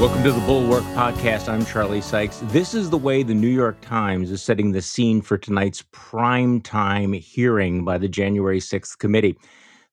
Welcome to the Bulwark Podcast. I'm Charlie Sykes. This is the way the New York Times is setting the scene for tonight's primetime hearing by the January 6th committee.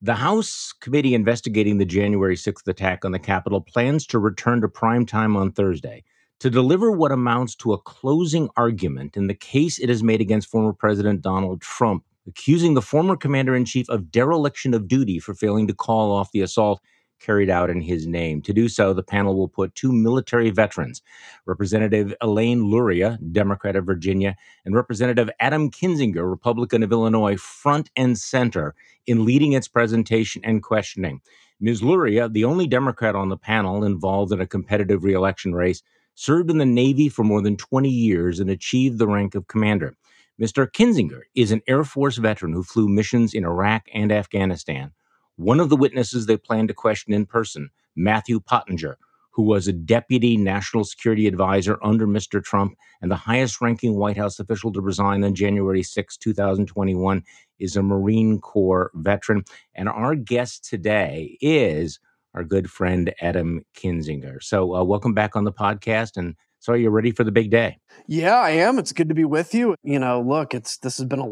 The House committee investigating the January 6th attack on the Capitol plans to return to primetime on Thursday to deliver what amounts to a closing argument in the case it has made against former President Donald Trump, accusing the former commander-in-chief of dereliction of duty for failing to call off the assault carried out in his name. To do so, the panel will put two military veterans, Representative Elaine Luria, Democrat of Virginia, and Representative Adam Kinzinger, Republican of Illinois, front and center in leading its presentation and questioning. Ms. Luria, the only Democrat on the panel involved in a competitive re-election race, served in the Navy for more than 20 years and achieved the rank of commander. Mr. Kinzinger is an Air Force veteran who flew missions in Iraq and Afghanistan. One of the witnesses they plan to question in person, Matthew Pottinger, who was a deputy national security advisor under Mr. Trump and the highest-ranking White House official to resign on January 6, 2021, is a Marine Corps veteran. And our guest today is our good friend Adam Kinzinger. So welcome back on the podcast, and so are you ready for the big day? Yeah, I am. It's good to be with you. You know, look, this has been a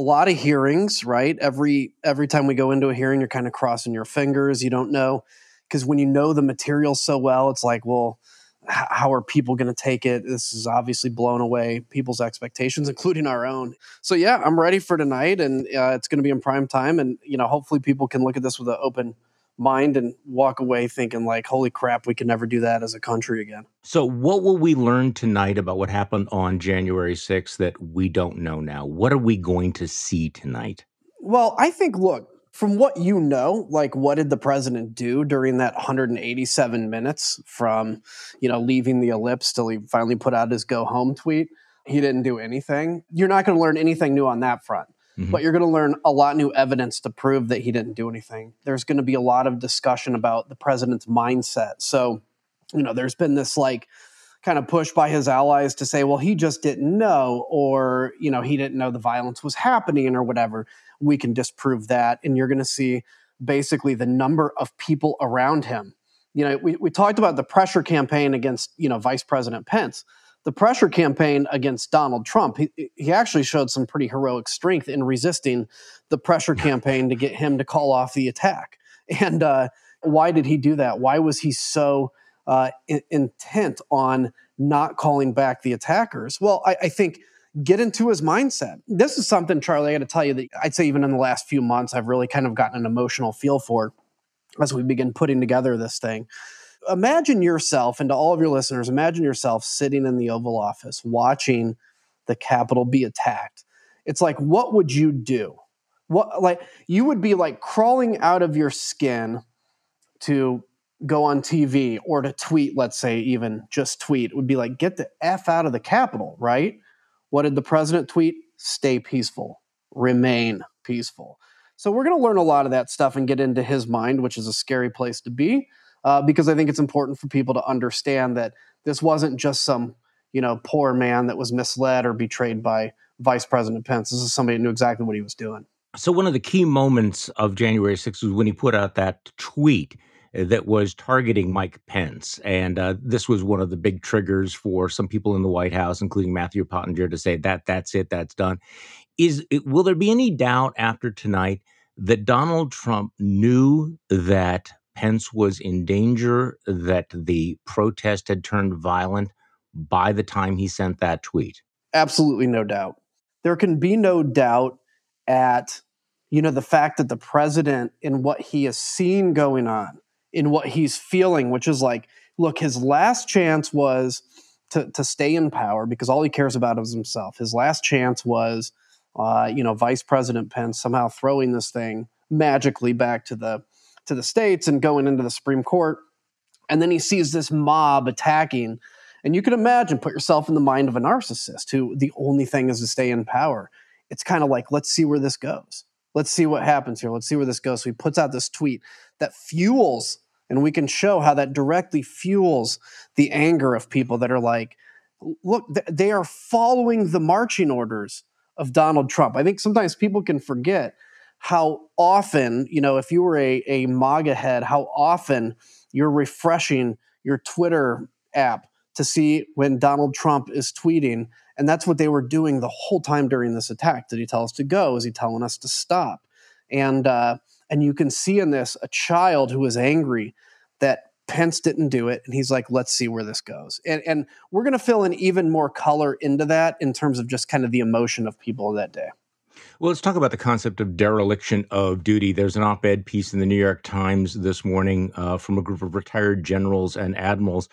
lot of hearings, right? Every time we go into a hearing, you're kind of crossing your fingers. You don't know, because when you know the material so well, it's like, well, how are people going to take it? This is obviously blown away people's expectations, including our own. So yeah, I'm ready for tonight, and it's going to be in prime time. And you know, hopefully people can look at this with an open mind and walk away thinking like, holy crap, we can never do that as a country again. So what will we learn tonight about what happened on January 6th that we don't know now? What are we going to see tonight? Well, I think, look, from what you know, like what did the president do during that 187 minutes from, you know, leaving the ellipse till he finally put out his go home tweet? He didn't do anything. You're not going to learn anything new on that front. Mm-hmm. But you're going to learn a lot of new evidence to prove that he didn't do anything. There's going to be a lot of discussion about the president's mindset. So, you know, there's been this like kind of push by his allies to say, well, he just didn't know, or, you know, he didn't know the violence was happening or whatever. We can disprove that. And you're going to see basically the number of people around him. You know, we talked about the pressure campaign against, you know, Vice President Pence. The pressure campaign against Donald Trump, he actually showed some pretty heroic strength in resisting the pressure campaign to get him to call off the attack. And why did he do that? Why was he so intent on not calling back the attackers? Well, I think get into his mindset. This is something, Charlie, I got to tell you that I'd say even in the last few months, I've really kind of gotten an emotional feel for as we begin putting together this thing. Imagine yourself, and to all of your listeners, imagine yourself sitting in the Oval Office watching the Capitol be attacked. It's like, what would you do? What, like, you would be like crawling out of your skin to go on TV or to tweet, let's say, even just tweet. It would be like, get the F out of the Capitol, right? What did the president tweet? Stay peaceful, remain peaceful. So we're going to learn a lot of that stuff and get into his mind, which is a scary place to be. Because I think it's important for people to understand that this wasn't just some, you know, poor man that was misled or betrayed by Vice President Pence. This is somebody who knew exactly what he was doing. So one of the key moments of January 6th was when he put out that tweet that was targeting Mike Pence. And this was one of the big triggers for some people in the White House, including Matthew Pottinger, to say that that's it, that's done. Will there be any doubt after tonight that Donald Trump knew that Pence was in danger, that the protest had turned violent by the time he sent that tweet? Absolutely no doubt. There can be no doubt at, you know, the fact that the president and what he has seen going on, in what he's feeling, which is like, look, his last chance was to stay in power because all he cares about is himself. His last chance was, you know, Vice President Pence somehow throwing this thing magically back to the states and going into the Supreme Court. And then he sees this mob attacking. And you can imagine, put yourself in the mind of a narcissist who the only thing is to stay in power. It's kind of like, let's see where this goes. Let's see what happens here. Let's see where this goes. So he puts out this tweet that fuels, and we can show how that directly fuels the anger of people that are like, look, they are following the marching orders of Donald Trump. I think sometimes people can forget how often, you know, if you were a MAGA head, how often you're refreshing your Twitter app to see when Donald Trump is tweeting. And that's what they were doing the whole time during this attack. Did he tell us to go? Is he telling us to stop? And you can see in this a child who is angry that Pence didn't do it. And he's like, let's see where this goes. And we're going to fill in even more color into that in terms of just kind of the emotion of people that day. Well, let's talk about the concept of dereliction of duty. There's an op-ed piece in the New York Times this morning from a group of retired generals and admirals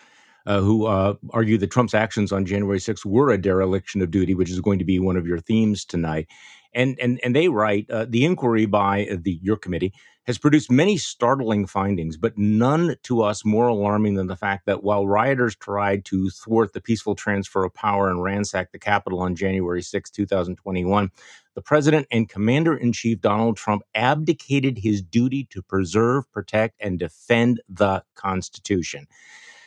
who argue that Trump's actions on January 6th were a dereliction of duty, which is going to be one of your themes tonight. And they write, the inquiry by your committee has produced many startling findings, but none to us more alarming than the fact that while rioters tried to thwart the peaceful transfer of power and ransack the Capitol on January 6, 2021, the president and commander-in-chief Donald Trump abdicated his duty to preserve, protect, and defend the Constitution.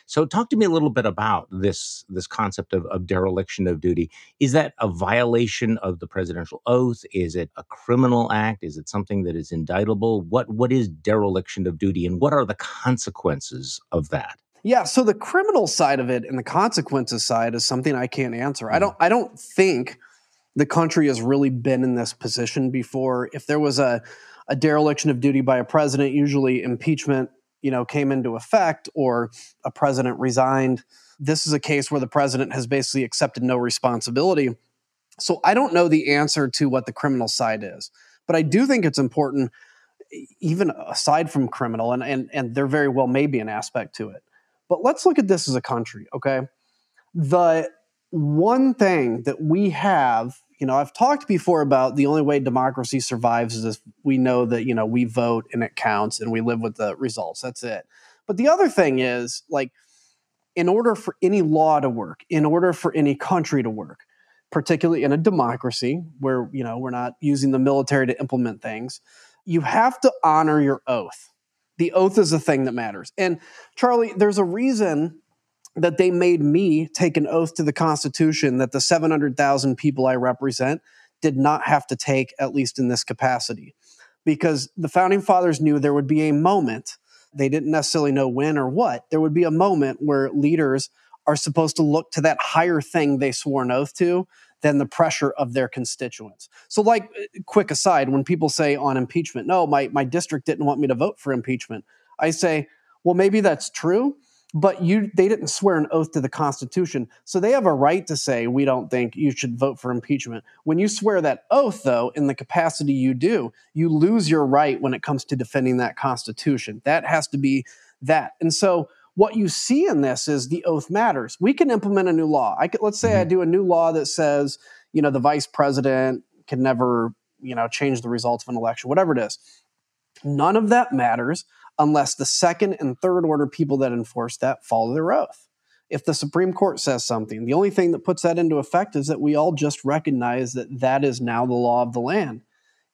So talk to me a little bit about this concept of dereliction of duty. Is that a violation of the presidential oath? Is it a criminal act? Is it something that is indictable? What is dereliction of duty, and what are the consequences of that? Yeah, so the criminal side of it and the consequences side is something I can't answer. I don't think the country has really been in this position before. If there was a dereliction of duty by a president, usually impeachment came into effect or a president resigned. This is a case where the president has basically accepted no responsibility. So I don't know the answer to what the criminal side is. But I do think it's important, even aside from criminal, and there very well may be an aspect to it. But let's look at this as a country, okay? The one thing that we have, I've talked before about the only way democracy survives is if we know that, we vote and it counts and we live with the results. That's it. But the other thing is, in order for any law to work, in order for any country to work, particularly in a democracy where, we're not using the military to implement things, you have to honor your oath. The oath is the thing that matters. And Charlie, there's a reason that they made me take an oath to the Constitution that the 700,000 people I represent did not have to take, at least in this capacity. Because the Founding Fathers knew there would be a moment, they didn't necessarily know when or what, there would be a moment where leaders are supposed to look to that higher thing they swore an oath to than the pressure of their constituents. So quick aside, when people say on impeachment, no, my district didn't want me to vote for impeachment, I say, well, maybe that's true, but they didn't swear an oath to the Constitution. So they have a right to say, we don't think you should vote for impeachment. When you swear that oath, though, in the capacity you do, you lose your right when it comes to defending that Constitution. That has to be that. And so what you see in this is the oath matters. We can implement a new law. Let's say I do a new law that says, the vice president can never, change the results of an election, whatever it is. None of that matters unless the second and third order people that enforce that follow their oath. If the Supreme Court says something, the only thing that puts that into effect is that we all just recognize that that is now the law of the land.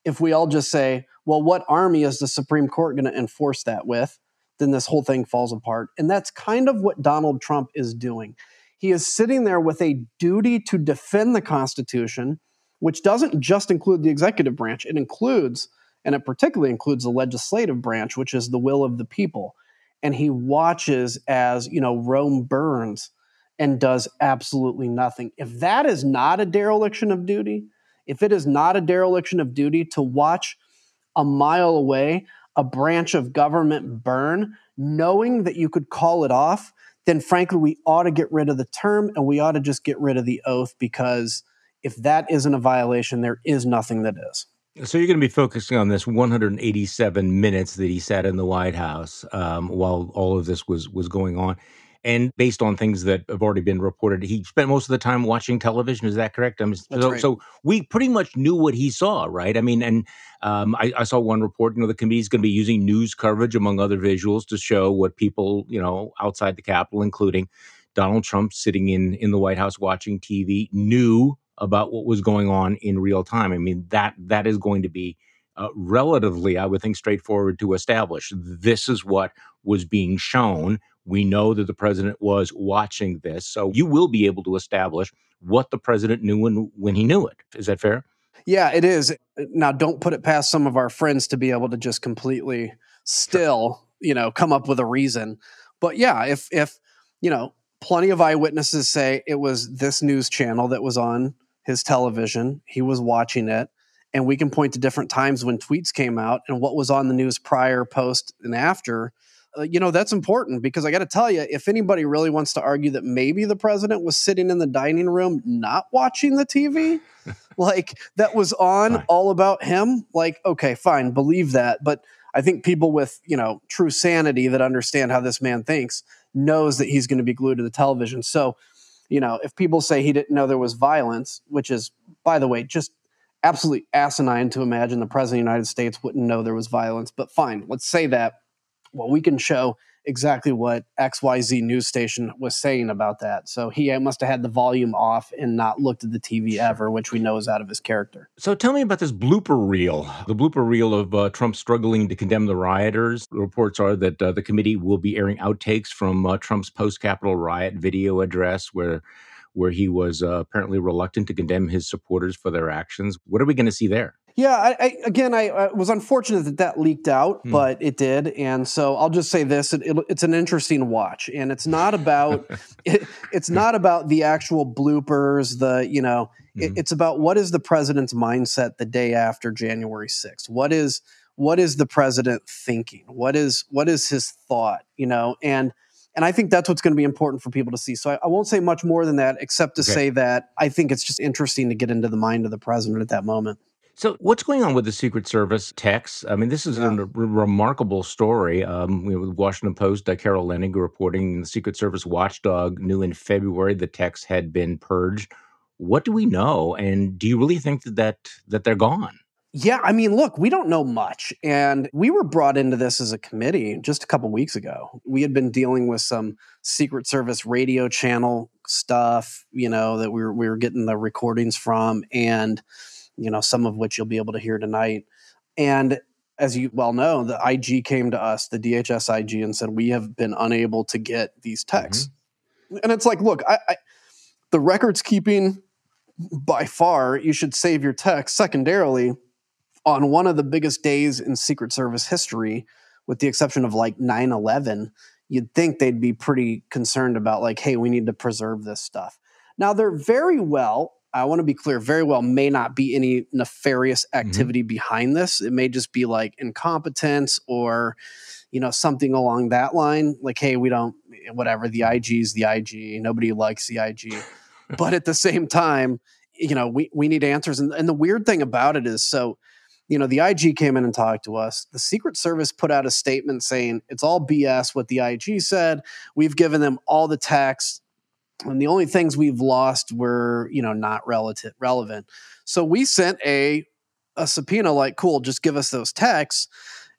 If we all just say, well, what army is the Supreme Court going to enforce that with? Then this whole thing falls apart. And that's kind of what Donald Trump is doing. He is sitting there with a duty to defend the Constitution, which doesn't just include the executive branch. It includes... and it particularly includes the legislative branch, which is the will of the people. And he watches as, Rome burns and does absolutely nothing. If that is not a dereliction of duty, if it is not a dereliction of duty to watch a mile away a branch of government burn, knowing that you could call it off, then frankly, we ought to get rid of the term and we ought to just get rid of the oath, because if that isn't a violation, there is nothing that is. So you're going to be focusing on this 187 minutes that he sat in the White House while all of this was going on. And based on things that have already been reported, he spent most of the time watching television. Is that correct? That's right. So we pretty much knew what he saw, right? I mean, and I saw one report, the committee's going to be using news coverage, among other visuals, to show what people, outside the Capitol, including Donald Trump sitting in the White House watching TV, knew about what was going on in real time. I mean, that is going to be relatively, I would think, straightforward to establish. This is what was being shown. We know that the president was watching this. So you will be able to establish what the president knew and when he knew it. Is that fair? Yeah, it is. Now, don't put it past some of our friends to be able to just completely come up with a reason. But yeah, if you know, plenty of eyewitnesses say it was this news channel that was on his television. He was watching it. And we can point to different times when tweets came out and what was on the news prior, post, and after. You know, that's important because I got to tell you, if anybody really wants to argue that maybe the president was sitting in the dining room not watching the TV, like that was on all about him, like, okay, fine, believe that. But I think people with, you know, true sanity that understand how this man thinks knows that he's going to be glued to the television. So, you know, if people say he didn't know there was violence, which is, by the way, just absolutely asinine to imagine the president of the United States wouldn't know there was violence, but fine, let's say that. Well, we can show exactly what XYZ news station was saying about that. So he must have had the volume off and not looked at the TV ever, which we know is out of his character. So tell me about this blooper reel, the blooper reel of Trump struggling to condemn the rioters. The reports are that the committee will be airing outtakes from Trump's post-Capitol riot video address where he was apparently reluctant to condemn his supporters for their actions. What are we going to see there? Yeah, I was unfortunate that that leaked out, but it did. And so I'll just say this, it's an interesting watch. And it's not about it's not about the actual bloopers, it's about what is the president's mindset the day after January 6th? What is the president thinking? What is his thought, you know? And I think that's what's going to be important for people to see. So I won't say much more than that, except to say that I think it's just interesting to get into the mind of the president at that moment. So what's going on with the Secret Service texts? I mean, this is a remarkable story. The Washington Post, Carol Lenig reporting the Secret Service watchdog knew in February the texts had been purged. What do we know? And do you really think that they're gone? Yeah, I mean, look, we don't know much. And we were brought into this as a committee just a couple weeks ago. We had been dealing with some Secret Service radio channel stuff, you know, that we were getting the recordings from, and you know, some of which you'll be able to hear tonight. And as you well know, the IG came to us, the DHS IG, and said, we have been unable to get these texts. Mm-hmm. And it's like, look, I the records keeping by far, you should save your texts. Secondarily, on one of the biggest days in Secret Service history, with the exception of like 9/11, you'd think they'd be pretty concerned about like, hey, we need to preserve this stuff. Now they're very well, I want to be clear, very well may not be any nefarious activity behind this. It may just be like incompetence or, you know, something along that line. Like, hey, we don't, whatever, the IG's the IG. Nobody likes the IG. But at the same time, you know, we need answers. And the weird thing about it is, so, you know, the IG came in and talked to us. The Secret Service put out a statement saying, it's all BS what the IG said. We've given them all the text. And the only things we've lost were, you know, not relevant. So we sent a subpoena like, cool, just give us those texts.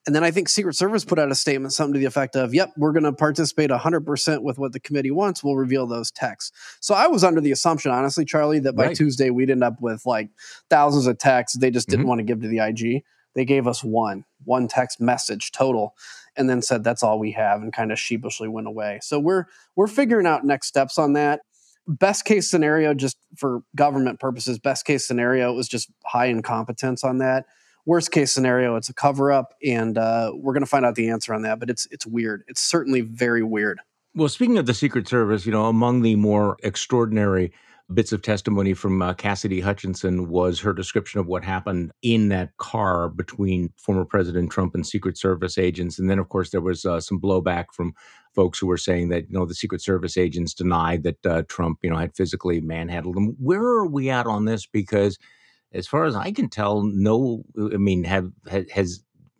And then I think Secret Service put out a statement, something to the effect of, yep, we're going to participate 100% with what the committee wants. We'll reveal those texts. So I was under the assumption, honestly, Charlie, that by Tuesday we'd end up with like thousands of texts. They just didn't want to give to the IG. They gave us one text message total, and then said, that's all we have, and kind of sheepishly went away. So we're figuring out next steps on that. Best case scenario, just for government purposes, best case scenario is just high incompetence on that. Worst case scenario, it's a cover-up, and we're going to find out the answer on that, but it's weird. It's certainly very weird. Well, speaking of the Secret Service, you know, among the more extraordinary bits of testimony from Cassidy Hutchinson was her description of what happened in that car between former President Trump and Secret Service agents. And then, of course, there was some blowback from folks who were saying that, you know, the Secret Service agents denied that Trump, you know, had physically manhandled them. Where are we at on this? Because as far as I can tell, has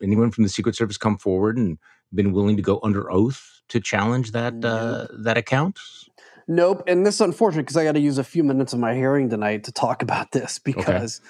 anyone from the Secret Service come forward and been willing to go under oath to challenge that that account? Nope. And this is unfortunate because I got to use a few minutes of my hearing tonight to talk about this because,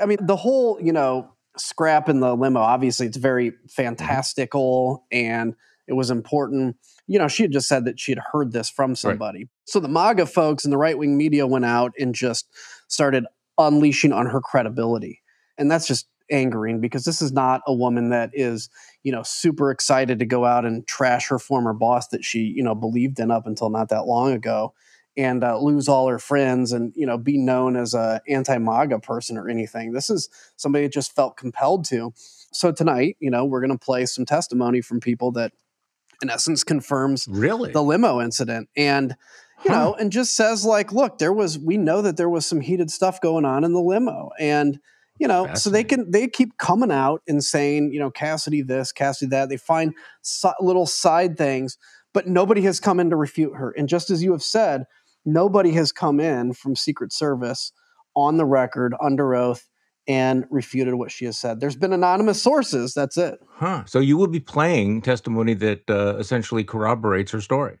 I mean, the whole, you know, scrap in the limo, obviously it's very fantastical and it was important. You know, she had just said that she had heard this from somebody. Right. So the MAGA folks and the right-wing media went out and just started unleashing on her credibility. And that's just angering because this is not a woman that is, you know, super excited to go out and trash her former boss that she, you know, believed in up until not that long ago and lose all her friends and, you know, be known as a anti-MAGA person or anything. This is somebody that just felt compelled to. So tonight, you know, we're going to play some testimony from people that in essence confirms the limo incident. And, you know, and just says like, look, there was, we know that there was some heated stuff going on in the limo. And, you know, so they can, they keep coming out and saying, you know, Cassidy this, Cassidy that. They find little side things, but nobody has come in to refute her. And just as you have said, nobody has come in from Secret Service on the record under oath and refuted what she has said. There's been anonymous sources. That's it. So you will be playing testimony that essentially corroborates her story.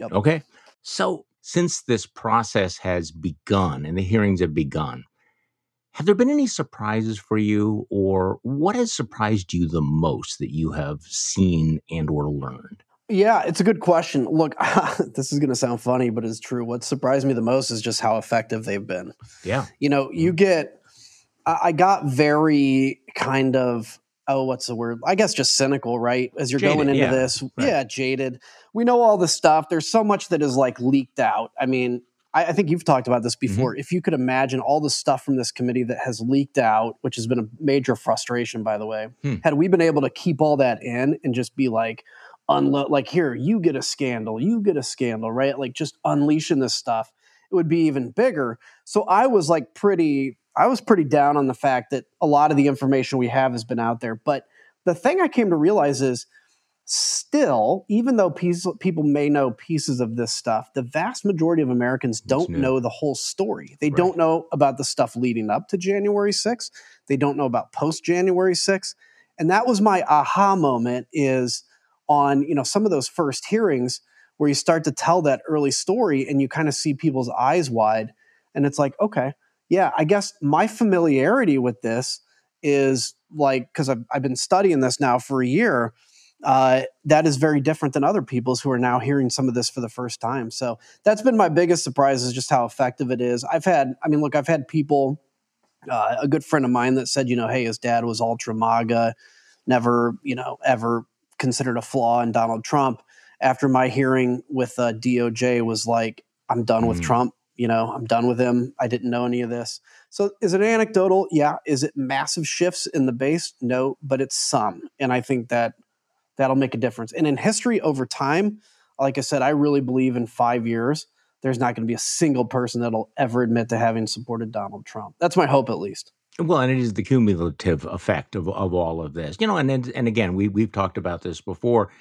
Okay. So since this process has begun and the hearings have begun, have there been any surprises for you, or what has surprised you the most that you have seen and or learned? Yeah, it's a good question. Look, this is going to sound funny, but it's true. What surprised me the most is just how effective they've been. You know, you get, I got very kind of, I guess just cynical, right? As you're jaded, going into this. Jaded. We know all this stuff. There's so much that is like leaked out. I mean, I think you've talked about this before. If you could imagine all the stuff from this committee that has leaked out, which has been a major frustration, by the way, had we been able to keep all that in and just be like, like here, you get a scandal, right? Like just unleashing this stuff, it would be even bigger. So I was like I was pretty down on the fact that a lot of the information we have has been out there. But the thing I came to realize is still, even though people may know pieces of this stuff, the vast majority of Americans don't know the whole story. They don't know about the stuff leading up to January 6th. They don't know about post-January 6th. And that was my aha moment is on, you know, some of those first hearings where you start to tell that early story and you kind of see people's eyes wide. And it's like, okay, yeah, I guess my familiarity with this is like, because I've been studying this now for a year, that is very different than other people's who are now hearing some of this for the first time. So that's been my biggest surprise is just how effective it is. I've had people, a good friend of mine that said, you know, hey, his dad was ultra MAGA, never, you know, ever considered a flaw in Donald Trump. After my hearing with DOJ was like, I'm done with Trump. You know, I'm done with him. I didn't know any of this. So is it anecdotal? Yeah. Is it massive shifts in the base? No, but it's some. And I think that that'll make a difference. And in history over time, like I said, I really believe in 5 years, there's not going to be a single person that'll ever admit to having supported Donald Trump. That's my hope, at least. Well, and it is the cumulative effect of all of this. You know, and again, we've talked about this before.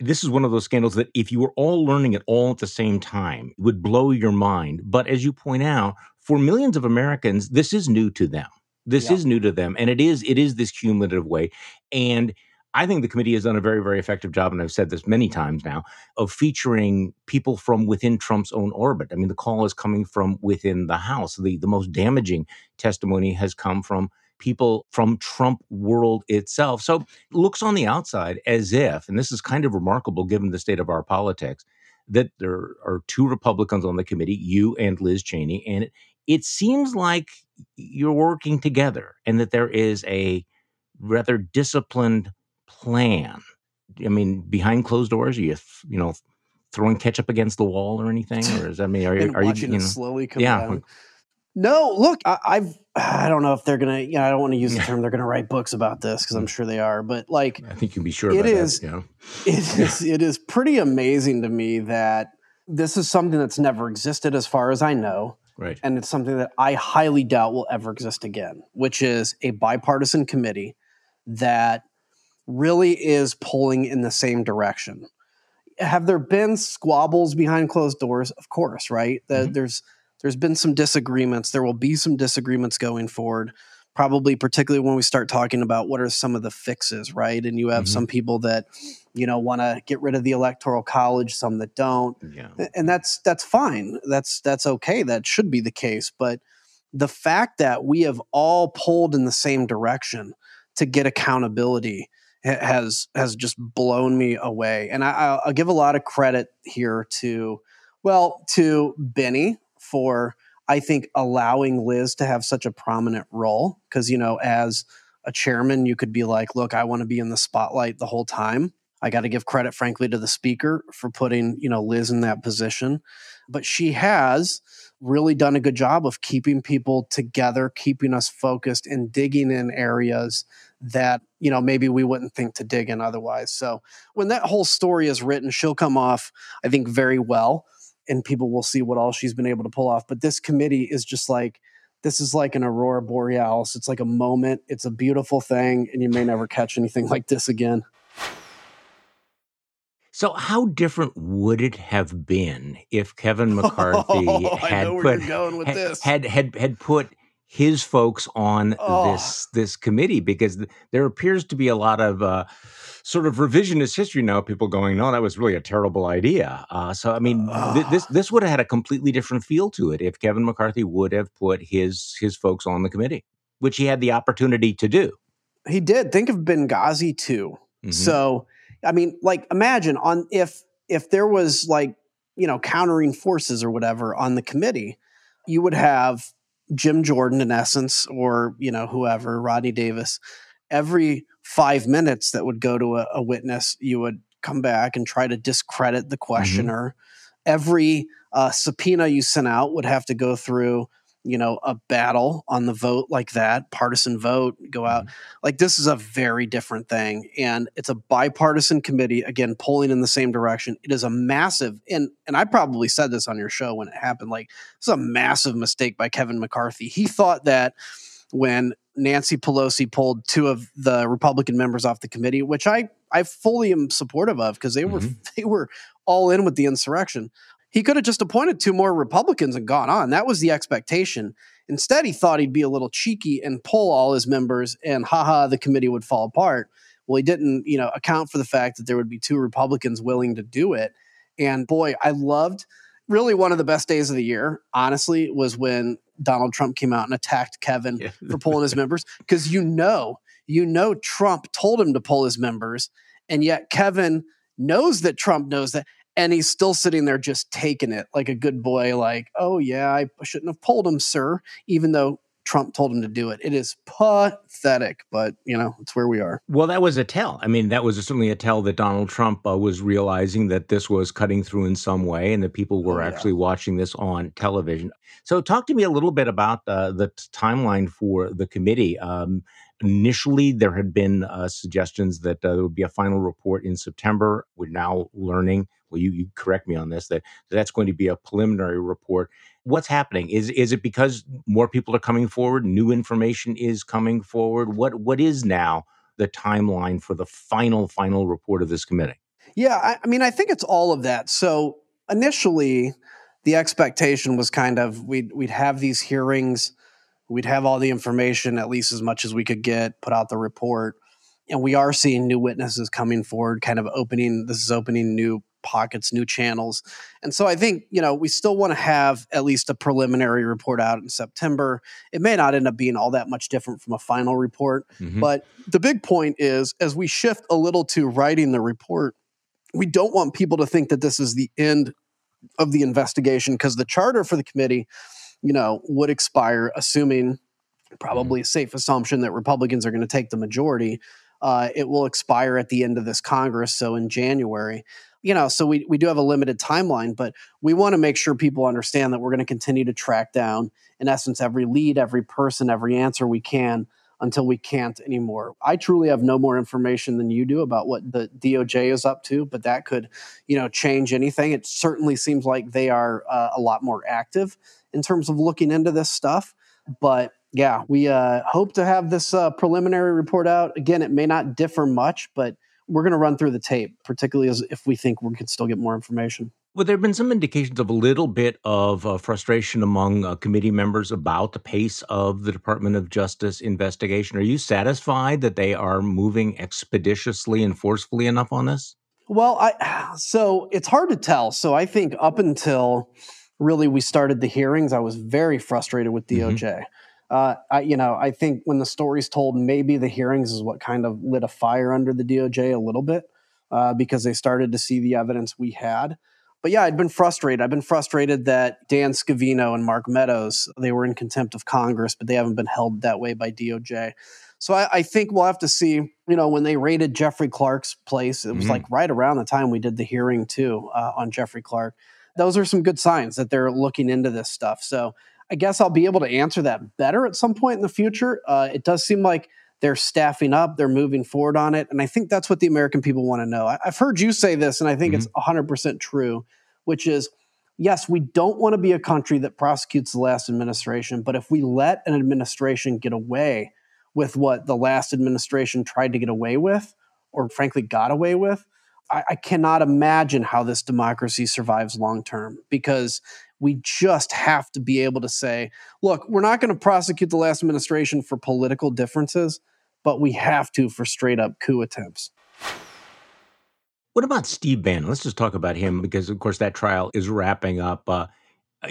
This is one of those scandals that if you were all learning it all at the same time, it would blow your mind. But as you point out, for millions of Americans, this is new to them. This is new to them. And it is this cumulative way. And I think the committee has done a very, very effective job, and I've said this many times now, of featuring people from within Trump's own orbit. I mean, the call is coming from within the House. The most damaging testimony has come from people from Trump world itself. So it looks on the outside as if, and this is kind of remarkable given the state of our politics, that there are two Republicans on the committee, you and Liz Cheney, and it seems like you're working together and that there is a rather disciplined plan. I mean, behind closed doors, are you, you know, throwing ketchup against the wall or anything? Or is that, I mean, are you watching it slowly come down? No, look, I don't know if they're going to, you know, I don't want to use the term they're going to write books about this because I'm sure they are, but like, I think you can be sure about that. You know? It is pretty amazing to me that this is something that's never existed as far as I know. Right. And it's something that I highly doubt will ever exist again, which is a bipartisan committee that really is pulling in the same direction. Have there been squabbles behind closed doors? Of course, right? There's been some disagreements. There will be some disagreements going forward, probably particularly when we start talking about what are some of the fixes, right? And you have some people that, you know, want to get rid of the Electoral College, some that don't. Yeah. And that's fine. That's okay. That should be the case. But the fact that we have all pulled in the same direction to get accountability has just blown me away. And I'll give a lot of credit here to Benny, for, I think, allowing Liz to have such a prominent role. Because, you know, as a chairman, you could be like, look, I want to be in the spotlight the whole time. I got to give credit, frankly, to the speaker for putting, you know, Liz in that position. But she has really done a good job of keeping people together, keeping us focused, and digging in areas that, you know, maybe we wouldn't think to dig in otherwise. So when that whole story is written, she'll come off, I think, very well, and people will see what all she's been able to pull off. But this committee is just like, this is like an aurora borealis. It's like a moment. It's a beautiful thing, and you may never catch anything like this again. So how different would it have been if Kevin McCarthy had put his folks on this committee? Because there appears to be a lot of sort of revisionist history now, people going, no, that was really a terrible idea. So, I mean, this would have had a completely different feel to it if Kevin McCarthy would have put his folks on the committee, which he had the opportunity to do. He did. Think of Benghazi, too. Mm-hmm. So, I mean, like, imagine on if there was, like, you know, countering forces or whatever on the committee, you would have Jim Jordan, in essence, or, you know, whoever, Rodney Davis, every 5 minutes that would go to a witness, you would come back and try to discredit the questioner. Mm-hmm. Every subpoena you sent out would have to go through, you know, a battle on the vote like that, partisan vote, go out. Like, this is a very different thing. And it's a bipartisan committee, again, pulling in the same direction. It is a massive, and I probably said this on your show when it happened, like, it's a massive mistake by Kevin McCarthy. He thought that when Nancy Pelosi pulled two of the Republican members off the committee, which I fully am supportive of because they were all in with the insurrection. He could have just appointed two more Republicans and gone on. That was the expectation. Instead, he thought he'd be a little cheeky and pull all his members and, haha, the committee would fall apart. Well, he didn't, you know, account for the fact that there would be two Republicans willing to do it. And boy, I loved, really one of the best days of the year, honestly, was when Donald Trump came out and attacked Kevin for pulling his members. Because you know Trump told him to pull his members, and yet Kevin knows that Trump knows that. And he's still sitting there just taking it like a good boy, like, oh, yeah, I shouldn't have pulled him, sir, even though Trump told him to do it. It is pathetic, but, you know, it's where we are. Well, that was a tell. I mean, that was certainly a tell that Donald Trump was realizing that this was cutting through in some way and that people were actually watching this on television. So talk to me a little bit about the timeline for the committee. Initially, there had been suggestions that there would be a final report in September. We're now learning, well, you correct me on this, that's going to be a preliminary report. What's happening? Is it because more people are coming forward, new information is coming forward? What is now the timeline for the final report of this committee? Yeah, I mean, I think it's all of that. So initially, the expectation was kind of we'd have these hearings. We'd have all the information, at least as much as we could get, put out the report. And we are seeing new witnesses coming forward, kind of opening new pockets, new channels. And so I think, you know, we still want to have at least a preliminary report out in September. It may not end up being all that much different from a final report. Mm-hmm. But the big point is, as we shift a little to writing the report, we don't want people to think that this is the end of the investigation, because the charter for the committee, you know, would expire, assuming probably a safe assumption that Republicans are going to take the majority. It will expire at the end of this Congress, so in January. You know, so we do have a limited timeline, but we want to make sure people understand that we're going to continue to track down, in essence, every lead, every person, every answer we can until we can't anymore. I truly have no more information than you do about what the DOJ is up to, but that could, you know, change anything. It certainly seems like they are a lot more active in terms of looking into this stuff. But yeah, we hope to have this preliminary report out. Again, it may not differ much, but we're going to run through the tape, particularly as if we think we can still get more information. Well, there have been some indications of a little bit of frustration among committee members about the pace of the Department of Justice investigation. Are you satisfied that they are moving expeditiously and forcefully enough on this? Well, so it's hard to tell. So I think up until really we started the hearings, I was very frustrated with DOJ. Mm-hmm. I think when the story's told, maybe the hearings is what kind of lit a fire under the DOJ a little bit because they started to see the evidence we had. But yeah, I'd been frustrated. I've been frustrated that Dan Scavino and Mark Meadows, they were in contempt of Congress, but they haven't been held that way by DOJ. So I think we'll have to see, you know, when they raided Jeffrey Clark's place, it was like right around the time we did the hearing too on Jeffrey Clark. those are some good signs that they're looking into this stuff. So I guess I'll be able to answer that better at some point in the future. It does seem like they're staffing up, they're moving forward on it. And I think that's what the American people want to know. I've heard you say this, and I think it's 100% true, which is, yes, we don't want to be a country that prosecutes the last administration, but if we let an administration get away with what the last administration tried to get away with, or frankly got away with, I cannot imagine how this democracy survives long term, because we just have to be able to say, look, we're not going to prosecute the last administration for political differences, but we have to for straight up coup attempts. What about Steve Bannon? Let's just talk about him, because, of course, that trial is wrapping up.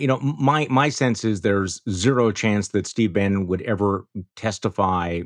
My sense is there's zero chance that Steve Bannon would ever testify,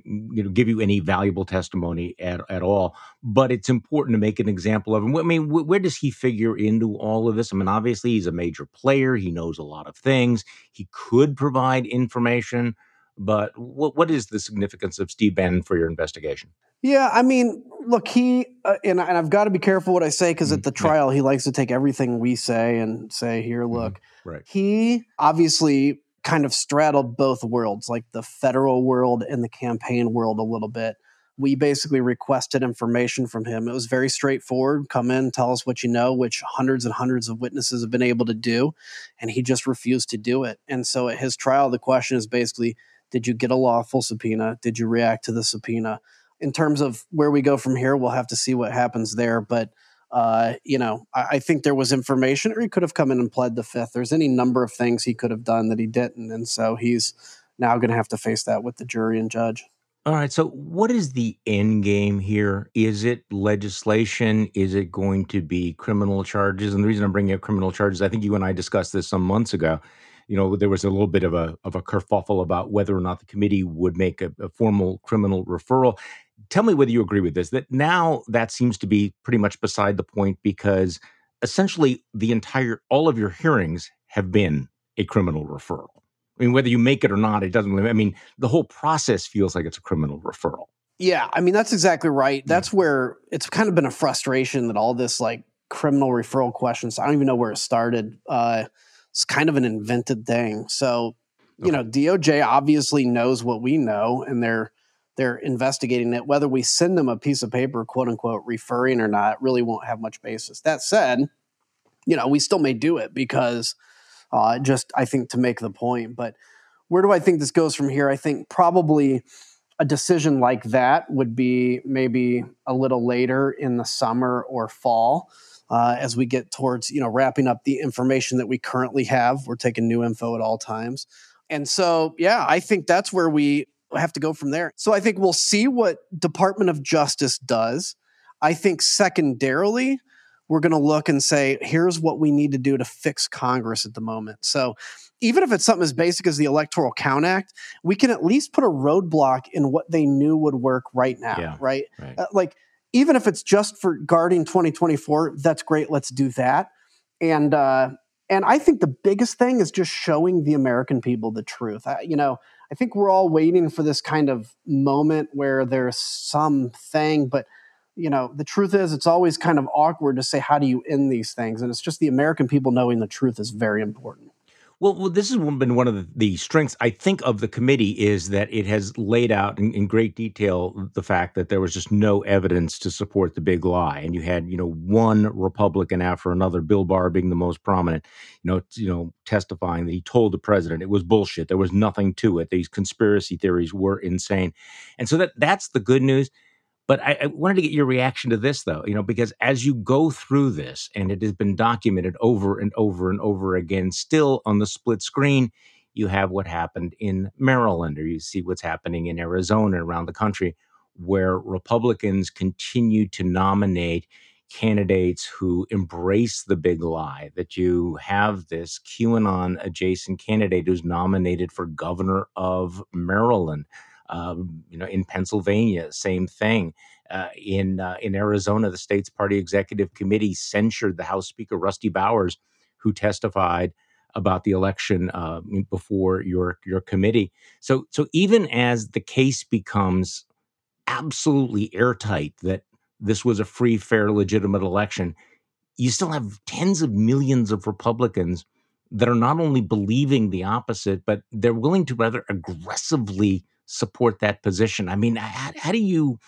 give you any valuable testimony at all. But it's important to make an example of him. I mean, where does he figure into all of this? I mean, obviously, he's a major player. He knows a lot of things. He could provide information. But what is the significance of Steve Bannon for your investigation? Yeah, I mean, look, he, and I've got to be careful what I say, because at the trial, he likes to take everything we say and say, here, look. Right. He obviously kind of straddled both worlds, like the federal world and the campaign world a little bit. We basically requested information from him. It was very straightforward. Come in, tell us what you know, which hundreds and hundreds of witnesses have been able to do. And he just refused to do it. And so at his trial, the question is basically, did you get a lawful subpoena? Did you react to the subpoena? In terms of where we go from here, we'll have to see what happens there. But, I think there was information, or he could have come in and pled the fifth. There's any number of things he could have done that he didn't. And so he's now going to have to face that with the jury and judge. All right. So what is the end game here? Is it legislation? Is it going to be criminal charges? And the reason I'm bringing up criminal charges, I think you and I discussed this some months ago. You know, there was a little bit of a kerfuffle about whether or not the committee would make a formal criminal referral. Tell me whether you agree with this, that now that seems to be pretty much beside the point, because essentially all of your hearings have been a criminal referral. I mean, whether you make it or not, it doesn't really, I mean, the whole process feels like it's a criminal referral. Yeah, I mean, that's exactly right. That's where it's kind of been a frustration that all this like criminal referral questions, I don't even know where it started. It's kind of an invented thing. So, DOJ obviously knows what we know, and they're investigating it. Whether we send them a piece of paper, quote unquote, referring or not, really won't have much basis. That said, we still may do it because just, I think, to make the point. But where do I think this goes from here? I think probably a decision like that would be maybe a little later in the summer or fall. As we get towards, wrapping up the information that we currently have. We're taking new info at all times. And so, I think that's where we have to go from there. So I think we'll see what Department of Justice does. I think secondarily, we're going to look and say, here's what we need to do to fix Congress at the moment. So even if it's something as basic as the Electoral Count Act, we can at least put a roadblock in what they knew would work right now, right? Right. Even if it's just for guarding 2024, that's great. Let's do that. And I think the biggest thing is just showing the American people the truth. I think we're all waiting for this kind of moment where there's something, but the truth is it's always kind of awkward to say, how do you end these things? And it's just the American people knowing the truth is very important. Well, this has been one of the strengths, I think, of the committee, is that it has laid out in great detail the fact that there was just no evidence to support the big lie. And you had, one Republican after another, Bill Barr being the most prominent, testifying that he told the president it was bullshit. There was nothing to it. These conspiracy theories were insane. And so that's the good news. But I wanted to get your reaction to this, though, because as you go through this, and it has been documented over and over and over again, still on the split screen, you have what happened in Maryland, or you see what's happening in Arizona around the country, where Republicans continue to nominate candidates who embrace the big lie, that you have this QAnon adjacent candidate who's nominated for governor of Maryland. In Pennsylvania, same thing. In Arizona, the state's party executive committee censured the House Speaker, Rusty Bowers, who testified about the election before your committee. So even as the case becomes absolutely airtight that this was a free, fair, legitimate election, you still have tens of millions of Republicans that are not only believing the opposite, but they're willing to rather aggressively support that position. I mean, how do you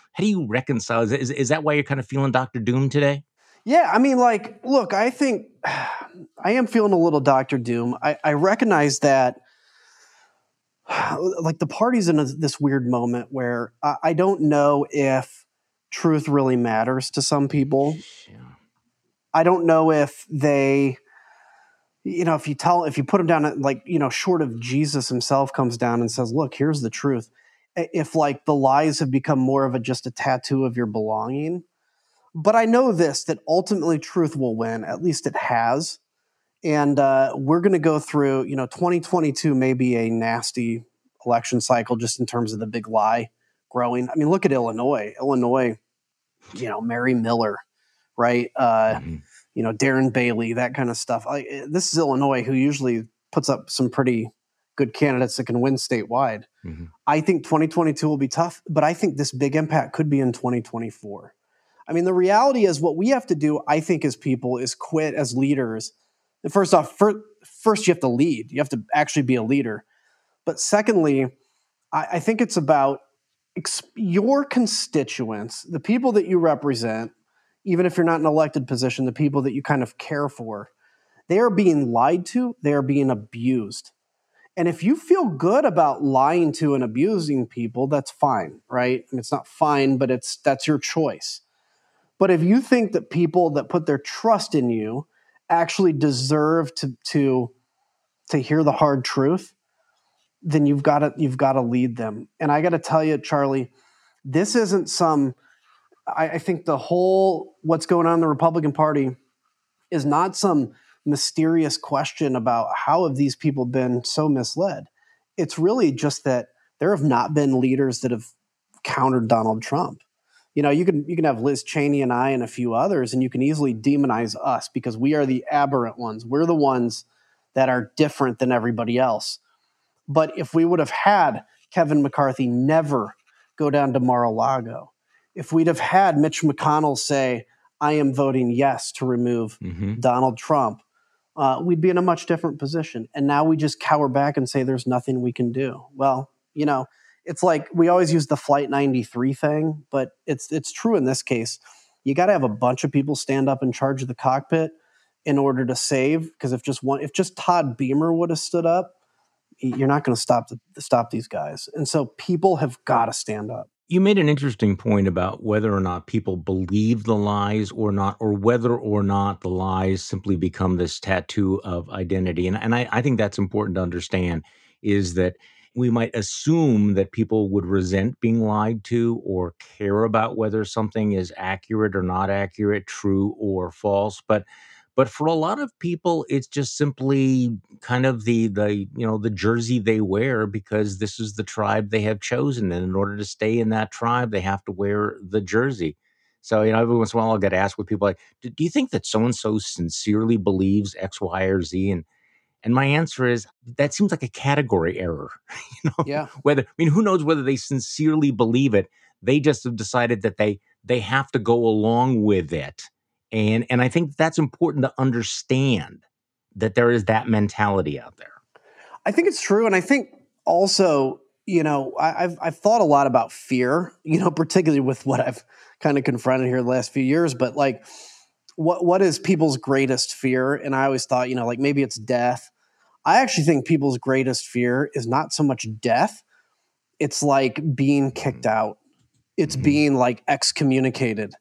reconcile? Is that why you're kind of feeling Dr. Doom today? Yeah, I mean, like, look, I think I am feeling a little Dr. Doom. I recognize that, like, the party's in this weird moment where I don't know if truth really matters to some people. Yeah. I don't know if they, you know, if you put them down, like, you know, short of Jesus himself comes down and says, look, here's the truth. If, like, the lies have become more of just a tattoo of your belonging. But I know this, that ultimately truth will win. At least it has. And we're going to go through, you know, 2022 may be a nasty election cycle just in terms of the big lie growing. I mean, look at Illinois. Illinois, you know, Mary Miller, right? You know, Darren Bailey, that kind of stuff. This is Illinois, who usually puts up some pretty good candidates that can win statewide. Mm-hmm. I think 2022 will be tough, but I think this big impact could be in 2024. I mean, the reality is what we have to do, I think, as people is quit as leaders. First off, first you have to lead. You have to actually be a leader. But secondly, I think it's about your constituents, the people that you represent, even if you're not in an elected position, the people that you kind of care for. They are being lied to. They are being abused. And if you feel good about lying to and abusing people, that's fine, right? And it's not fine, but that's your choice. But if you think that people that put their trust in you actually deserve to hear the hard truth, then you've got to lead them. And I got to tell you, Charlie, this isn't some. I think the whole what's going on in the Republican Party is not some mysterious question about how have these people been so misled. It's really just that there have not been leaders that have countered Donald Trump. You know, you can have Liz Cheney and I and a few others, and you can easily demonize us because we are the aberrant ones. We're the ones that are different than everybody else. But if we would have had Kevin McCarthy never go down to Mar-a-Lago, if we'd have had Mitch McConnell say, I am voting yes to remove Donald Trump, we'd be in a much different position. And now we just cower back and say there's nothing we can do. Well, you know, it's like we always use the Flight 93 thing, but it's true in this case. You got to have a bunch of people stand up in charge of the cockpit in order to save. Because if just Todd Beamer would have stood up, you're not going to stop these guys. And so people have got to stand up. You made an interesting point about whether or not people believe the lies or not, or whether or not the lies simply become this tattoo of identity. And I think that's important to understand, is that we might assume that people would resent being lied to or care about whether something is accurate or not accurate, true or false. But for a lot of people, it's just simply kind of the jersey they wear because this is the tribe they have chosen. And in order to stay in that tribe, they have to wear the jersey. So, you know, every once in a while I'll get asked with people like, do you think that so-and-so sincerely believes X, Y, or Z? And my answer is, that seems like a category error. You know, yeah. Who knows whether they sincerely believe it. They just have decided that they have to go along with it. And I think that's important to understand, that there is that mentality out there. I think it's true. And I think also, you know, I've thought a lot about fear, you know, particularly with what I've kind of confronted here the last few years, but like, What is people's greatest fear? And I always thought, you know, like maybe it's death. I actually think people's greatest fear is not so much death. It's like being kicked out. It's being like excommunicated.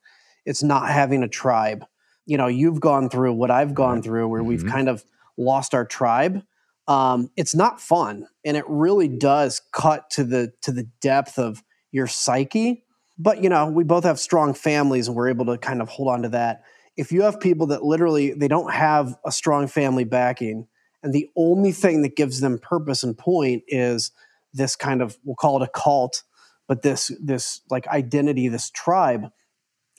It's not having a tribe. You know, you've gone through what I've gone through where we've kind of lost our tribe. It's not fun. And it really does cut to the depth of your psyche. But, you know, we both have strong families and we're able to kind of hold on to that. If you have people that literally, they don't have a strong family backing, and the only thing that gives them purpose and point is this kind of, we'll call it a cult, but this like identity, this tribe,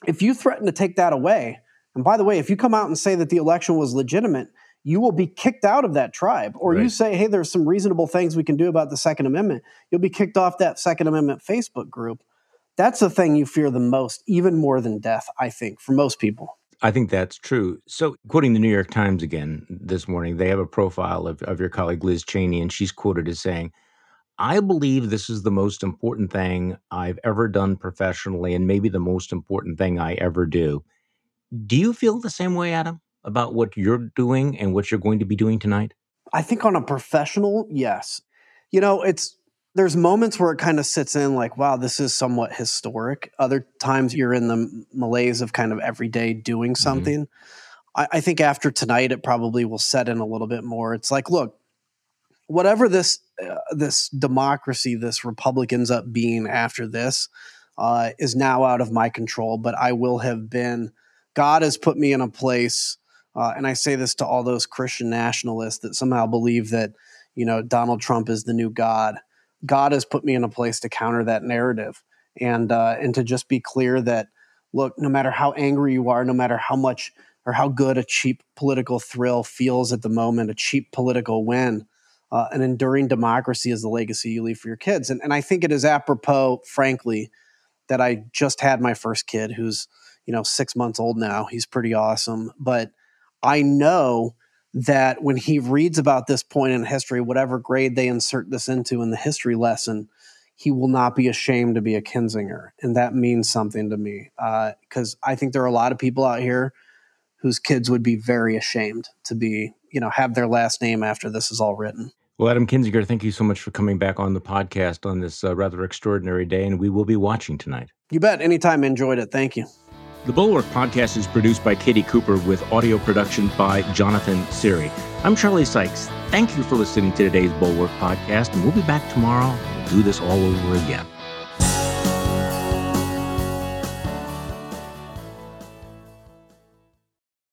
if you threaten to take that away, and by the way, if you come out and say that the election was legitimate, you will be kicked out of that tribe. Or right. You say, hey, there's some reasonable things we can do about the Second Amendment. You'll be kicked off that Second Amendment Facebook group. That's the thing you fear the most, even more than death, I think, for most people. I think that's true. So quoting the New York Times again this morning, they have a profile of your colleague Liz Cheney, and she's quoted as saying, "I believe this is the most important thing I've ever done professionally and maybe the most important thing I ever do." Do you feel the same way, Adam, about what you're doing and what you're going to be doing tonight? I think on a professional, yes. You know, there's moments where it kind of sits in like, wow, this is somewhat historic. Other times you're in the malaise of kind of every day doing something. Mm-hmm. I think after tonight, it probably will set in a little bit more. It's like, look, whatever this democracy, this republic ends up being after this is now out of my control, but I will have been, God has put me in a place, and I say this to all those Christian nationalists that somehow believe that, you know, Donald Trump is the new God. God has put me in a place to counter that narrative and to just be clear that, look, no matter how angry you are, no matter how much or how good a cheap political thrill feels at the moment, a cheap political win, an enduring democracy is the legacy you leave for your kids. And I think it is apropos, frankly, that I just had my first kid who's, you know, 6 months old now. He's pretty awesome. But I know that when he reads about this point in history, whatever grade they insert this into in the history lesson, he will not be ashamed to be a Kinzinger. And that means something to me because I think there are a lot of people out here whose kids would be very ashamed to be, you know, have their last name after this is all written. Well, Adam Kinzinger, thank you so much for coming back on the podcast on this rather extraordinary day, and we will be watching tonight. You bet. Anytime. Enjoyed it. Thank you. The Bulwark Podcast is produced by Katie Cooper with audio production by Jonathan Siri. I'm Charlie Sykes. Thank you for listening to today's Bulwark Podcast, and we'll be back tomorrow. We'll do this all over again.